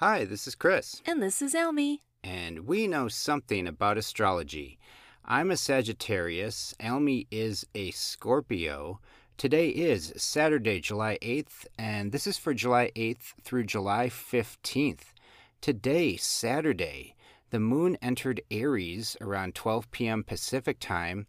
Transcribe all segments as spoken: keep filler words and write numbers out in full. Hi, this is Chris. And this is Almie. And we know something about astrology. I'm a Sagittarius. Almie is a Scorpio. Today is Saturday, July eighth, and this is for July eighth through July fifteenth. Today, Saturday, the moon entered Aries around twelve p.m. Pacific time,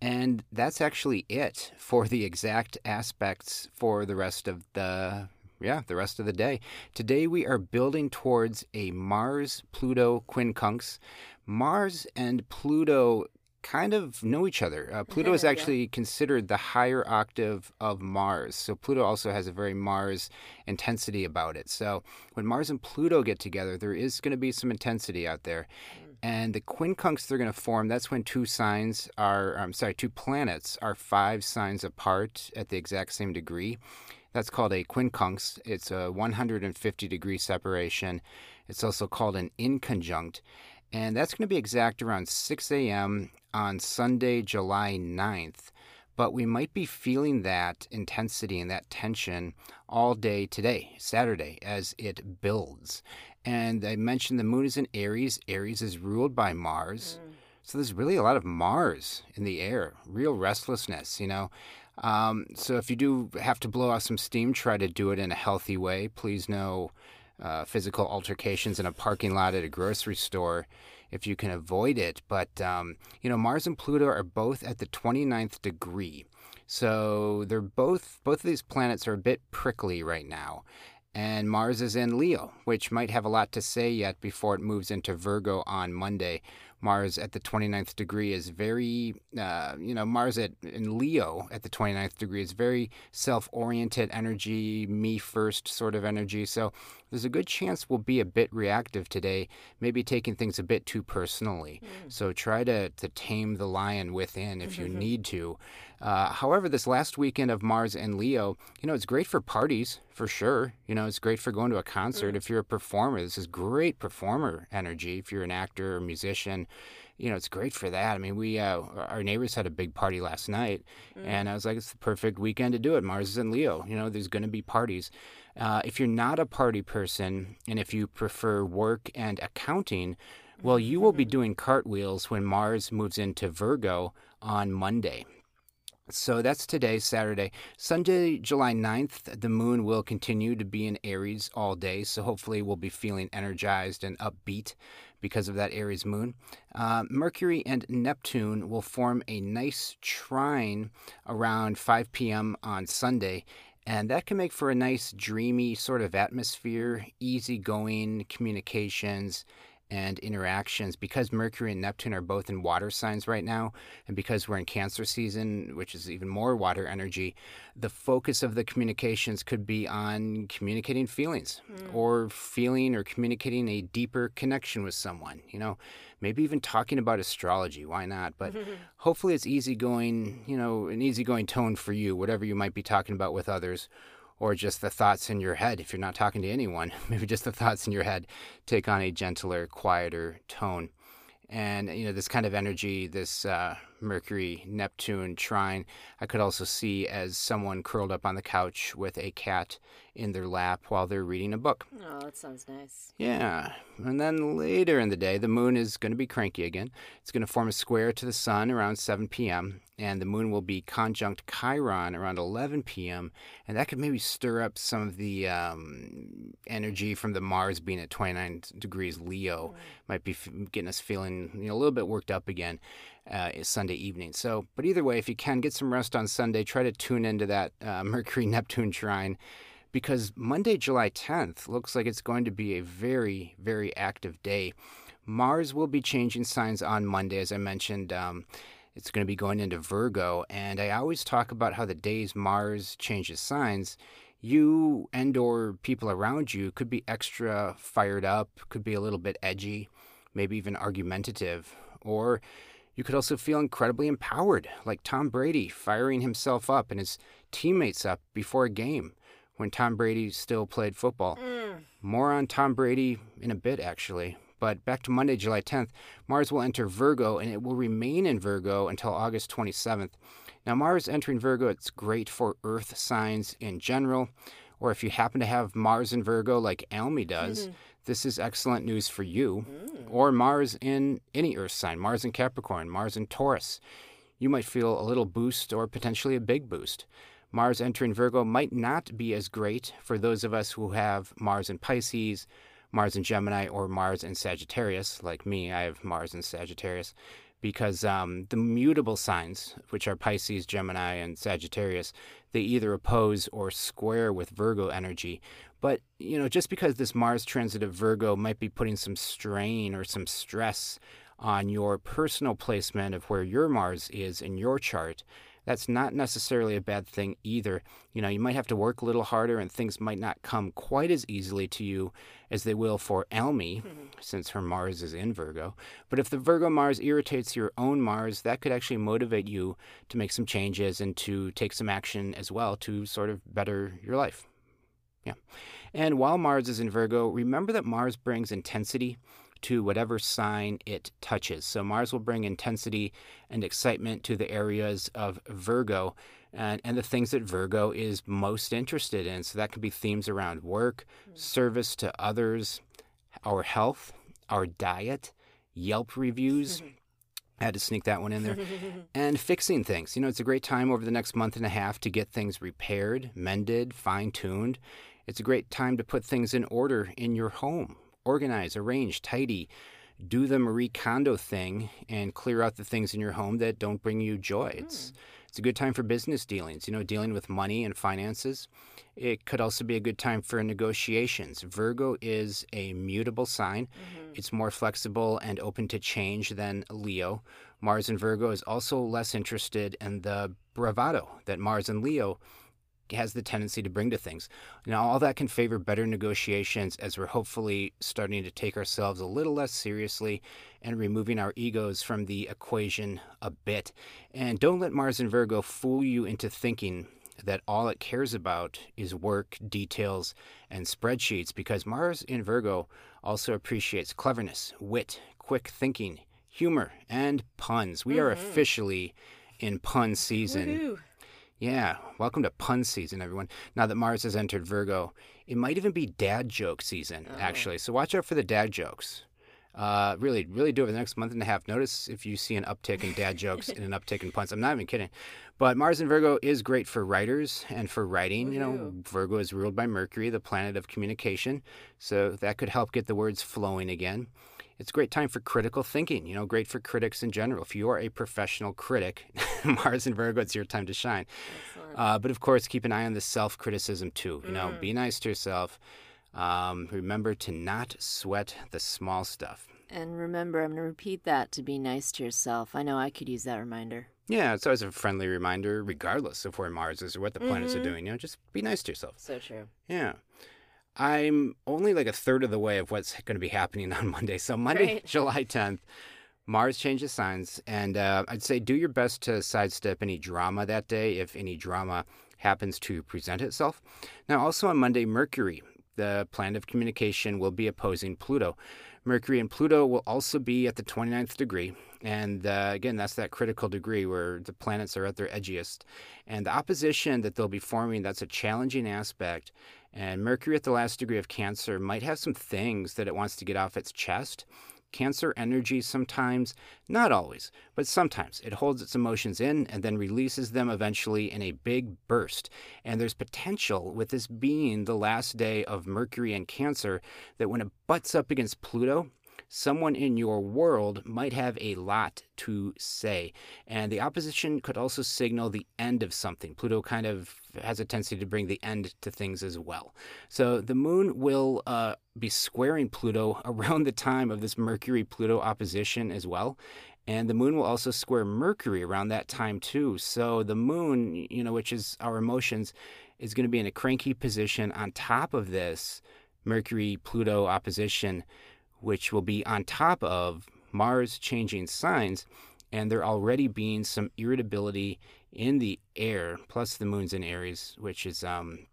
and that's actually it for the exact aspects for the rest of the yeah, the rest of the day. Today we are building towards a Mars-Pluto quincunx. Mars and Pluto kind of know each other. Uh, Pluto is actually considered the higher octave of Mars. So Pluto also has a very Mars intensity about it. So when Mars and Pluto get together, there is going to be some intensity out there. And the quincunx they're going to form, that's when two signs are, I'm sorry, two planets are five signs apart at the exact same degree. That's called a quincunx. It's a one hundred fifty degree separation. It's also called an inconjunct. And that's going to be exact around six a.m. on Sunday, July ninth. But we might be feeling that intensity and that tension all day today, Saturday, as it builds. And I mentioned the moon is in Aries. Aries is ruled by Mars. Mm. So there's really a lot of Mars in the air, real restlessness, you know. Um, so if you do have to blow off some steam, try to do it in a healthy way. Please no uh, physical altercations in a parking lot at a grocery store if you can avoid it. But, um, you know, Mars and Pluto are both at the twenty-ninth degree. So they're both, both of these planets are a bit prickly right now. And Mars is in Leo, which might have a lot to say yet before it moves into Virgo on Monday. Mars at the twenty-ninth degree is very, uh, you know, Mars at, in Leo at the twenty-ninth degree is very self-oriented energy, me first sort of energy. So there's a good chance we'll be a bit reactive today, maybe taking things a bit too personally. Mm. So try to, to tame the lion within if you need to. Uh, however, this last weekend of Mars and Leo, you know, it's great for parties for sure. You know, it's great for going to a concert. Mm. If you're a performer, this is great performer energy. If you're an actor or musician, you know, it's great for that. I mean, we uh, our neighbors had a big party last night, mm. and I was like, it's the perfect weekend to do it. Mars is in Leo. You know, there's going to be parties. Uh, if you're not a party person and if you prefer work and accounting, well, you will be doing cartwheels when Mars moves into Virgo on Monday. So that's today, Saturday. Sunday, July ninth, the moon will continue to be in Aries all day, so hopefully we'll be feeling energized and upbeat because of that Aries moon. Uh, Mercury and Neptune will form a nice trine around five p.m. on Sunday, and that can make for a nice dreamy sort of atmosphere, easygoing communications, and interactions. Because Mercury and Neptune are both in water signs right now, and because we're in Cancer season, which is even more water energy, the focus of the communications could be on communicating feelings mm. or feeling or communicating a deeper connection with someone, you know, maybe even talking about astrology. Why not? But hopefully it's easygoing, you know, an easygoing tone for you, whatever you might be talking about with others. Or just the thoughts in your head, if you're not talking to anyone, maybe just the thoughts in your head take on a gentler, quieter tone. And, you know, this kind of energy, this uh, Mercury-Neptune trine, I could also see as someone curled up on the couch with a cat in their lap while they're reading a book. Oh, that sounds nice. Yeah. And then later in the day, the moon is going to be cranky again. It's going to form a square to the sun around seven p.m., and the moon will be conjunct Chiron around eleven p.m., and that could maybe stir up some of the um, energy from the Mars being at twenty-nine degrees Leo. Mm-hmm. Might be f- getting us feeling You know, a little bit worked up again uh, is Sunday evening. So, but either way, if you can, get some rest on Sunday. Try to tune into that uh, Mercury-Neptune trine, because Monday, July tenth, looks like it's going to be a very, very active day. Mars will be changing signs on Monday, as I mentioned. Um, it's going to be going into Virgo, and I always talk about how the days Mars changes signs, you and or people around you could be extra fired up, could be a little bit edgy, maybe even argumentative, or you could also feel incredibly empowered, like Tom Brady firing himself up and his teammates up before a game when Tom Brady still played football. Mm. More on Tom Brady in a bit, actually. But back to Monday, July tenth, Mars will enter Virgo, and it will remain in Virgo until August twenty-seventh. Now, Mars entering Virgo, it's great for Earth signs in general, or if you happen to have Mars in Virgo like Almie does, mm-hmm. this is excellent news for you. Mm. Or Mars in any Earth sign, Mars in Capricorn, Mars in Taurus. You might feel a little boost or potentially a big boost. Mars entering Virgo might not be as great for those of us who have Mars in Pisces, Mars in Gemini, or Mars in Sagittarius. Like me, I have Mars in Sagittarius. Because um, the mutable signs, which are Pisces, Gemini, and Sagittarius, they either oppose or square with Virgo energy. But, you know, just because this Mars transit of Virgo might be putting some strain or some stress on your personal placement of where your Mars is in your chart, that's not necessarily a bad thing either. You know, you might have to work a little harder and things might not come quite as easily to you as they will for Almie, mm-hmm. since her Mars is in Virgo. But if the Virgo Mars irritates your own Mars, that could actually motivate you to make some changes and to take some action as well to sort of better your life. Yeah. And while Mars is in Virgo, remember that Mars brings intensity to whatever sign it touches. So Mars will bring intensity and excitement to the areas of Virgo and, and the things that Virgo is most interested in. So that could be themes around work, mm-hmm. service to others, our health, our diet, Yelp reviews. I had to sneak that one in there. And fixing things. You know, it's a great time over the next month and a half to get things repaired, mended, fine-tuned. It's a great time to put things in order in your home. Organize, arrange, tidy, do the Marie Kondo thing and clear out the things in your home that don't bring you joy. It's, mm. it's a good time for business dealings, you know, dealing with money and finances. It could also be a good time for negotiations. Virgo is a mutable sign. Mm-hmm. It's more flexible and open to change than Leo. Mars in Virgo is also less interested in the bravado that Mars in Leo has the tendency to bring to things. Now, all that can favor better negotiations as we're hopefully starting to take ourselves a little less seriously and removing our egos from the equation a bit. And don't let Mars in Virgo fool you into thinking that all it cares about is work, details, and spreadsheets, because Mars in Virgo also appreciates cleverness, wit, quick thinking, humor, and puns. We mm-hmm. are officially in pun season. Woo-hoo. Yeah, welcome to pun season, everyone. Now that Mars has entered Virgo, it might even be dad joke season, oh. actually. So watch out for the dad jokes. Uh, really, really do over the next month and a half. Notice if you see an uptick in dad jokes and an uptick in puns. I'm not even kidding. But Mars in Virgo is great for writers and for writing. Ooh. You know, Virgo is ruled by Mercury, the planet of communication. So that could help get the words flowing again. It's a great time for critical thinking, you know, great for critics in general. If you are a professional critic, Mars in Virgo, it's your time to shine. Uh, but, of course, keep an eye on the self-criticism, too. You know, mm. be nice to yourself. Um, remember to not sweat the small stuff. And remember, I'm going to repeat that, to be nice to yourself. I know I could use that reminder. Yeah, it's always a friendly reminder, regardless of where Mars is or what the planets mm-hmm. are doing. You know, just be nice to yourself. So true. Yeah. I'm only like a third of the way of what's going to be happening on Monday. So Monday, right. July tenth, Mars changes signs. And uh, I'd say do your best to sidestep any drama that day if any drama happens to present itself. Now, also on Monday, Mercury, the planet of communication, will be opposing Pluto. Mercury and Pluto will also be at the twenty-ninth degree. And uh, again, that's that critical degree where the planets are at their edgiest. And the opposition that they'll be forming, that's a challenging aspect. And Mercury at the last degree of Cancer might have some things that it wants to get off its chest. Cancer energy sometimes, not always, but sometimes it holds its emotions in and then releases them eventually in a big burst. And there's potential with this being the last day of Mercury and Cancer that when it butts up against Pluto, someone in your world might have a lot to say. And the opposition could also signal the end of something. Pluto kind of has a tendency to bring the end to things as well. So the moon will uh, be squaring Pluto around the time of this Mercury-Pluto opposition as well. And the moon will also square Mercury around that time too. So the moon, you know, which is our emotions, is going to be in a cranky position on top of this Mercury-Pluto opposition, which will be on top of Mars changing signs, and there already being some irritability in the air, plus the moon's in Aries, which is um,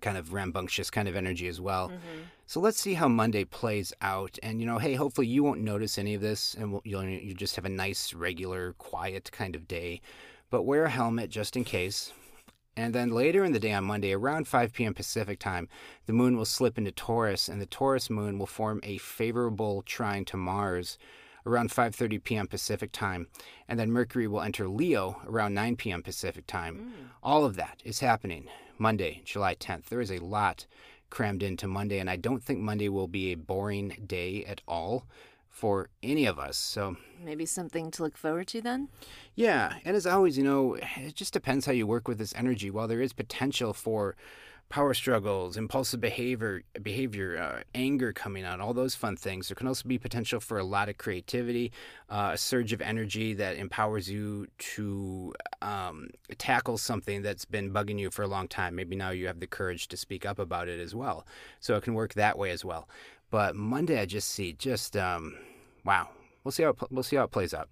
kind of rambunctious kind of energy as well. Mm-hmm. So let's see how Monday plays out. And, you know, hey, hopefully you won't notice any of this, and we'll, you'll, you'll just have a nice, regular, quiet kind of day. But wear a helmet just in case. And then later in the day on Monday, around five p m Pacific time, the moon will slip into Taurus, and the Taurus moon will form a favorable trine to Mars around five thirty p m Pacific time. And then Mercury will enter Leo around nine p m Pacific time. Mm. All of that is happening Monday, July tenth. There is a lot crammed into Monday, and I don't think Monday will be a boring day at all for any of us. So maybe something to look forward to then? Yeah. And as always, you know, it just depends how you work with this energy. While there is potential for power struggles, impulsive behavior, behavior, uh, anger coming out, all those fun things, there can also be potential for a lot of creativity, uh, a surge of energy that empowers you to um, tackle something that's been bugging you for a long time. Maybe now you have the courage to speak up about it as well. So it can work that way as well. But Monday, I just see just um, wow. We'll see how it, we'll see how it plays out.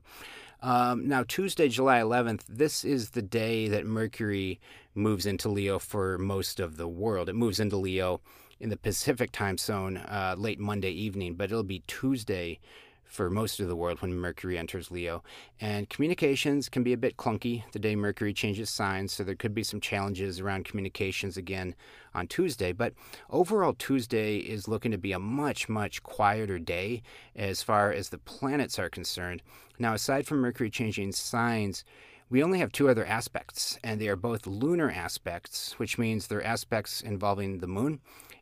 Um, now, Tuesday, July eleventh, this is the day that Mercury moves into Leo for most of the world. It moves into Leo in the Pacific time zone uh, late Monday evening, but it'll be Tuesday for most of the world when Mercury enters Leo. And communications can be a bit clunky the day Mercury changes signs, so there could be some challenges around communications again on Tuesday. But overall, Tuesday is looking to be a much, much quieter day as far as the planets are concerned. Now, aside from Mercury changing signs, we only have two other aspects, and they are both lunar aspects, which means they're aspects involving the moon,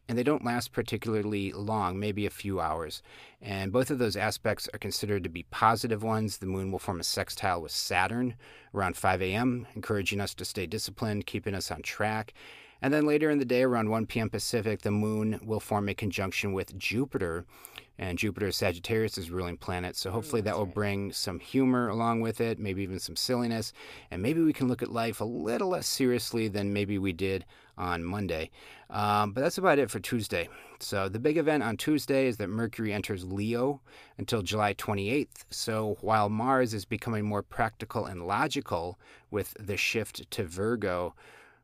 and they don't last particularly long, maybe a few hours. And both of those aspects are considered to be positive ones. The moon will form a sextile with Saturn around five a m, encouraging us to stay disciplined, keeping us on track. And then later in the day, around one p m Pacific, the moon will form a conjunction with Jupiter. And Jupiter, Sagittarius, is ruling planet. So hopefully that will bring some humor along with it, maybe even some silliness. And maybe we can look at life a little less seriously than maybe we did on Monday. Um, but that's about it for Tuesday. So the big event on Tuesday is that Mercury enters Leo until July twenty-eighth. So while Mars is becoming more practical and logical with the shift to Virgo,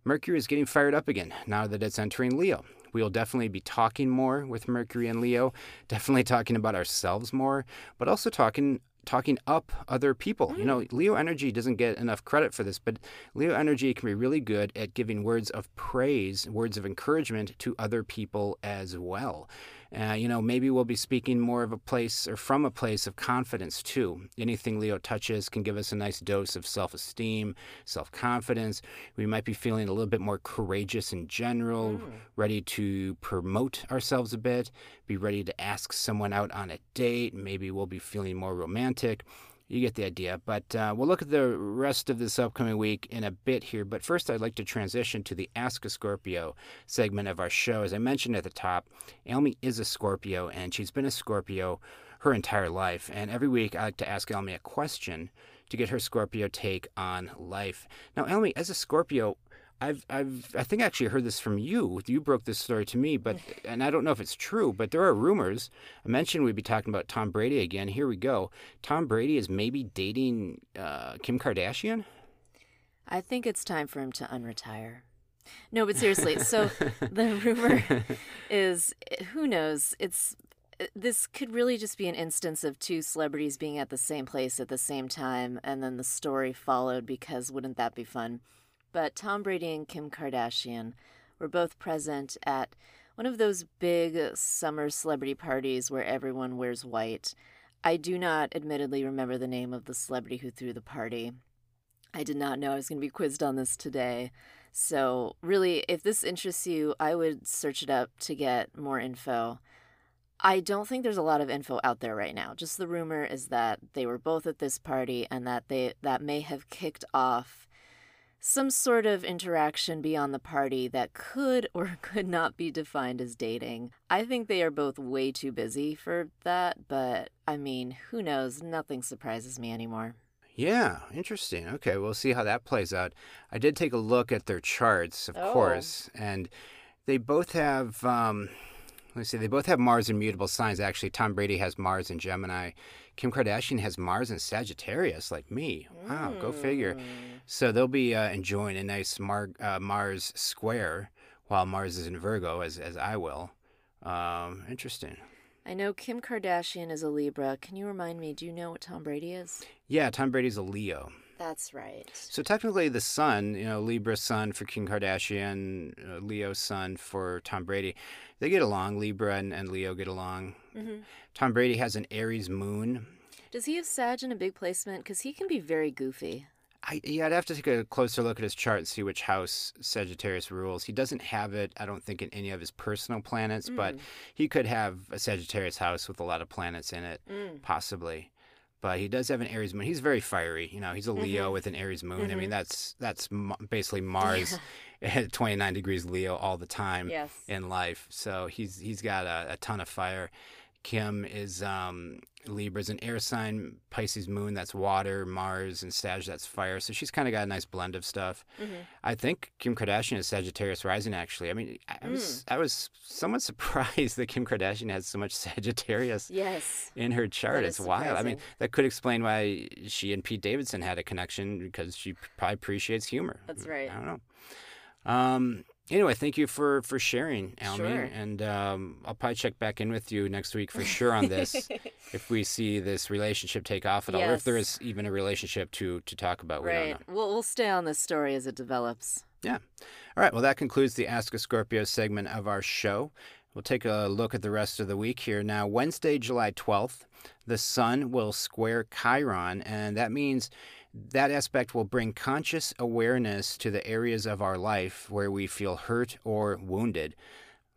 Mercury is getting fired up again now that it's entering Leo. We'll definitely be talking more with Mercury and Leo, definitely talking about ourselves more, but also talking talking up other people. Mm. You know, Leo energy doesn't get enough credit for this, but Leo energy can be really good at giving words of praise, words of encouragement to other people as well. Uh, you know, maybe we'll be speaking more of a place or from a place of confidence, too. Anything Leo touches can give us a nice dose of self-esteem, self-confidence. We might be feeling a little bit more courageous in general, mm. ready to promote ourselves a bit, be ready to ask someone out on a date. Maybe we'll be feeling more romantic. You get the idea. But uh, we'll look at the rest of this upcoming week in a bit here. But first, I'd like to transition to the Ask a Scorpio segment of our show. As I mentioned at the top, Almie is a Scorpio, and she's been a Scorpio her entire life. And every week, I like to ask Almie a question to get her Scorpio take on life. Now, Almie, as a Scorpio, I've, I've, I think I actually heard this from you. You broke this story to me, but, and I don't know if it's true, but there are rumors. I mentioned we'd be talking about Tom Brady again. Here we go. Tom Brady is maybe dating uh, Kim Kardashian? I think it's time for him to unretire. No, but seriously, so the rumor is, who knows, it's... This could really just be an instance of two celebrities being at the same place at the same time, and then the story followed, because wouldn't that be fun? But Tom Brady and Kim Kardashian were both present at one of those big summer celebrity parties where everyone wears white. I do not admittedly remember the name of the celebrity who threw the party. I did not know I was going to be quizzed on this today. So really, if this interests you, I would search it up to get more info. I don't think there's a lot of info out there right now. Just the rumor is that they were both at this party, and that they that may have kicked off some sort of interaction beyond the party that could or could not be defined as dating. I think they are both way too busy for that, but I mean, who knows? Nothing surprises me anymore. Yeah, interesting. Okay, we'll see how that plays out. I did take a look at their charts, of oh. course, and they both have... Um... Let's see, they both have Mars in mutable signs, actually. Tom Brady has Mars in Gemini. Kim Kardashian has Mars in Sagittarius, like me. Wow, mm. go figure. So they'll be uh, enjoying a nice Mar- uh, Mars square while Mars is in Virgo, as as I will. Um, interesting. I know Kim Kardashian is a Libra. Can you remind me, do you know what Tom Brady is? Yeah, Tom Brady's a Leo. That's right. So technically the sun, you know, Libra sun for Kim Kardashian, uh, Leo sun for Tom Brady, they get along. Libra and, and Leo get along. Mm-hmm. Tom Brady has an Aries moon. Does he have Sag in a big placement? Because he can be very goofy. I, yeah, I'd have to take a closer look at his chart and see which house Sagittarius rules. He doesn't have it, I don't think, in any of his personal planets, mm. but he could have a Sagittarius house with a lot of planets in it, mm. possibly. But he does have an Aries moon. He's very fiery. You know, he's a Leo mm-hmm. with an Aries moon. Mm-hmm. I mean, that's that's basically Mars at twenty-nine degrees Leo all the time yes. in life. So he's he's got a, a ton of fire. Kim is um, Libra's an air sign, Pisces moon, that's water, Mars, and Sag, that's fire. So she's kind of got a nice blend of stuff. Mm-hmm. I think Kim Kardashian is Sagittarius rising, actually. I mean, I was, mm. I was somewhat surprised that Kim Kardashian has so much Sagittarius yes. in her chart. It's surprising. Wild. I mean, that could explain why she and Pete Davidson had a connection, because she probably appreciates humor. That's right. I don't know. Um, Anyway, thank you for, for sharing, Almie. Sure. And um, I'll probably check back in with you next week for sure on this, if we see this relationship take off at yes. all, or if there is even a relationship to, to talk about. Right. We don't know. We'll, we'll stay on this story as it develops. Yeah. All right. Well, that concludes the Ask a Scorpio segment of our show. We'll take a look at the rest of the week here. Now, Wednesday, July twelfth, the sun will square Chiron, and that means that aspect will bring conscious awareness to the areas of our life where we feel hurt or wounded.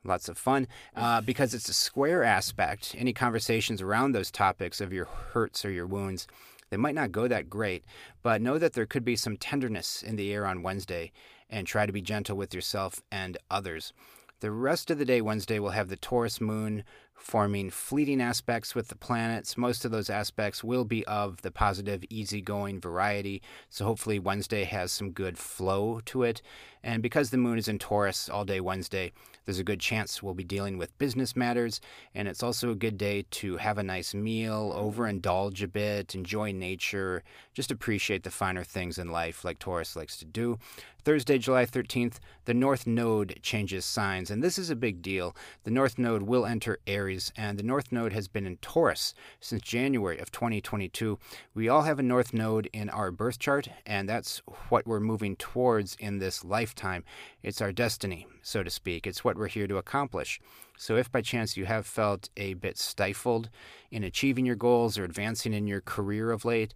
Lots of fun. Uh, because it's a square aspect, any conversations around those topics of your hurts or your wounds, they might not go that great, but know that there could be some tenderness in the air on Wednesday, and try to be gentle with yourself and others. The rest of the day Wednesday will have the Taurus moon forming fleeting aspects with the planets. Most of those aspects will be of the positive, easygoing variety. So hopefully Wednesday has some good flow to it. And because the moon is in Taurus all day Wednesday, there's a good chance we'll be dealing with business matters. And it's also a good day to have a nice meal, overindulge a bit, enjoy nature, just appreciate the finer things in life like Taurus likes to do. Thursday, July thirteenth, the North Node changes signs, and this is a big deal. The North Node will enter Aries, and the North Node has been in Taurus since January of twenty twenty-two. We all have a North Node in our birth chart, and that's what we're moving towards in this lifetime. It's our destiny, so to speak. It's what we're here to accomplish. So if by chance you have felt a bit stifled in achieving your goals or advancing in your career of late,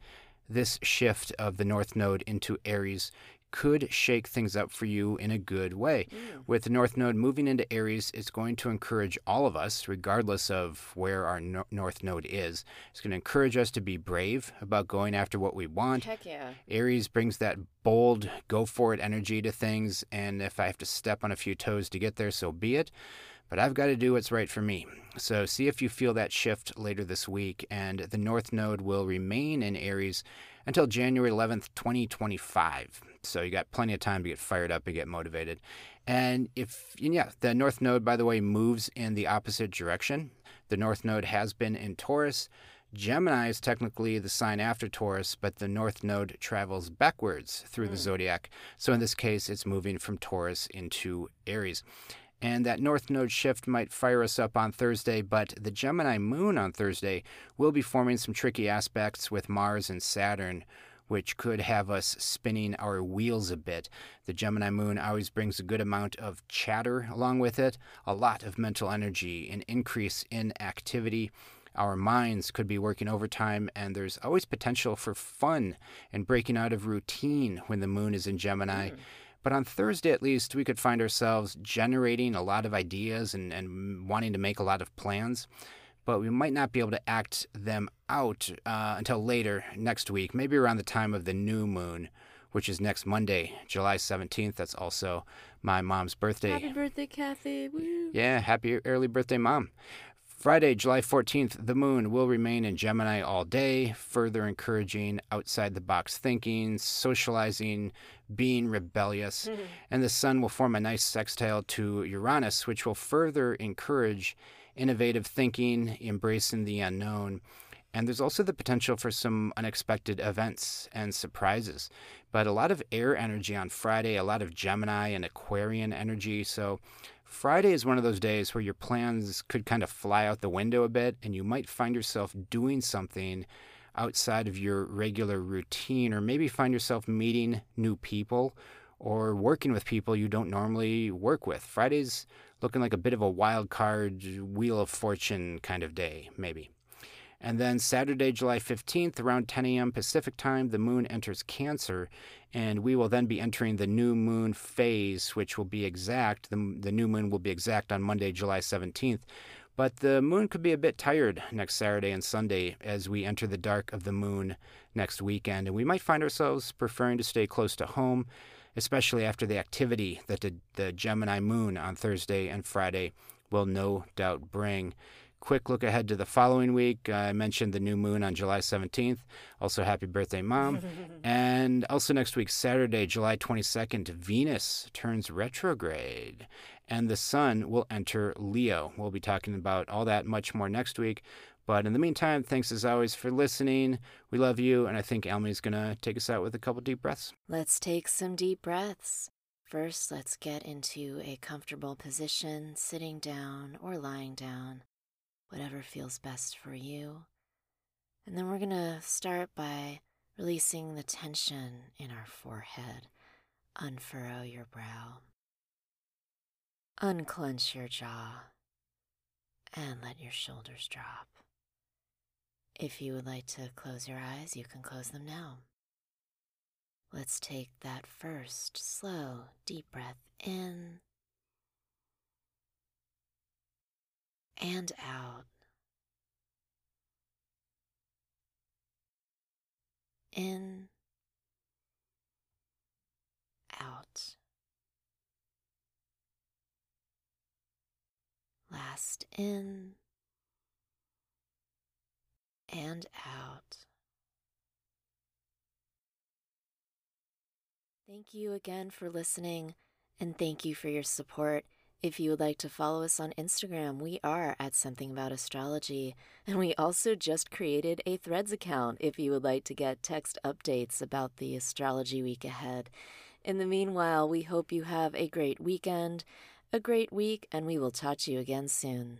this shift of the North Node into Aries could shake things up for you in a good way. Mm. With the North Node moving into Aries, it's going to encourage all of us, regardless of where our no- North Node is. It's going to encourage us to be brave about going after what we want. Heck yeah. Aries brings that bold, go-for-it energy to things, and if I have to step on a few toes to get there, so be it. But I've got to do what's right for me. So see if you feel that shift later this week, and the North Node will remain in Aries until January eleventh, twenty twenty-five. So you got plenty of time to get fired up and get motivated. And if, and yeah, the North Node, by the way, moves in the opposite direction. The North Node has been in Taurus. Gemini is technically the sign after Taurus, but the North Node travels backwards through mm. the zodiac. So in this case, it's moving from Taurus into Aries. And that North Node shift might fire us up on Thursday, but the Gemini moon on Thursday will be forming some tricky aspects with Mars and Saturn, which could have us spinning our wheels a bit. The Gemini moon always brings a good amount of chatter along with it, a lot of mental energy, an increase in activity. Our minds could be working overtime, and there's always potential for fun and breaking out of routine when the moon is in Gemini. Mm. But on Thursday, at least, we could find ourselves generating a lot of ideas and, and wanting to make a lot of plans. But we might not be able to act them out uh, until later next week, maybe around the time of the new moon, which is next Monday, July seventeenth. That's also my mom's birthday. Happy birthday, Kathy. Woo. Yeah, happy early birthday, Mom. Friday, July fourteenth, the moon will remain in Gemini all day, further encouraging outside-the-box thinking, socializing, being rebellious. Mm-hmm. And the sun will form a nice sextile to Uranus, which will further encourage innovative thinking, embracing the unknown. And there's also the potential for some unexpected events and surprises. But a lot of air energy on Friday, a lot of Gemini and Aquarian energy. So Friday is one of those days where your plans could kind of fly out the window a bit, and you might find yourself doing something outside of your regular routine, or maybe find yourself meeting new people or working with people you don't normally work with. Friday's looking like a bit of a wild card, wheel of fortune kind of day, maybe. And then Saturday, July fifteenth, around ten a.m. Pacific time, the moon enters Cancer, and we will then be entering the new moon phase, which will be exact. The, the new moon will be exact on Monday, July seventeenth. But the moon could be a bit tired next Saturday and Sunday as we enter the dark of the moon next weekend. And we might find ourselves preferring to stay close to home, especially after the activity that the, the Gemini moon on Thursday and Friday will no doubt bring. Quick look ahead to the following week. I mentioned the new moon on July seventeenth. Also, happy birthday, Mom. And also next week, Saturday, July twenty-second, Venus turns retrograde, and the sun will enter Leo. We'll be talking about all that much more next week. But in the meantime, thanks as always for listening. We love you, and I think Almie's going to take us out with a couple deep breaths. Let's take some deep breaths. First, let's get into a comfortable position, sitting down or lying down, whatever feels best for you. And then we're going to start by releasing the tension in our forehead. Unfurrow your brow. Unclench your jaw. And let your shoulders drop. If you would like to close your eyes, you can close them now. Let's take that first slow, deep breath in and out. In. Out. Last in. And out. Thank you again for listening, and thank you for your support. If you would like to follow us on Instagram, we are at Something About Astrology, and we also just created a Threads account if you would like to get text updates about the astrology week ahead. In the meanwhile, we hope you have a great weekend, a great week, and we will talk to you again soon.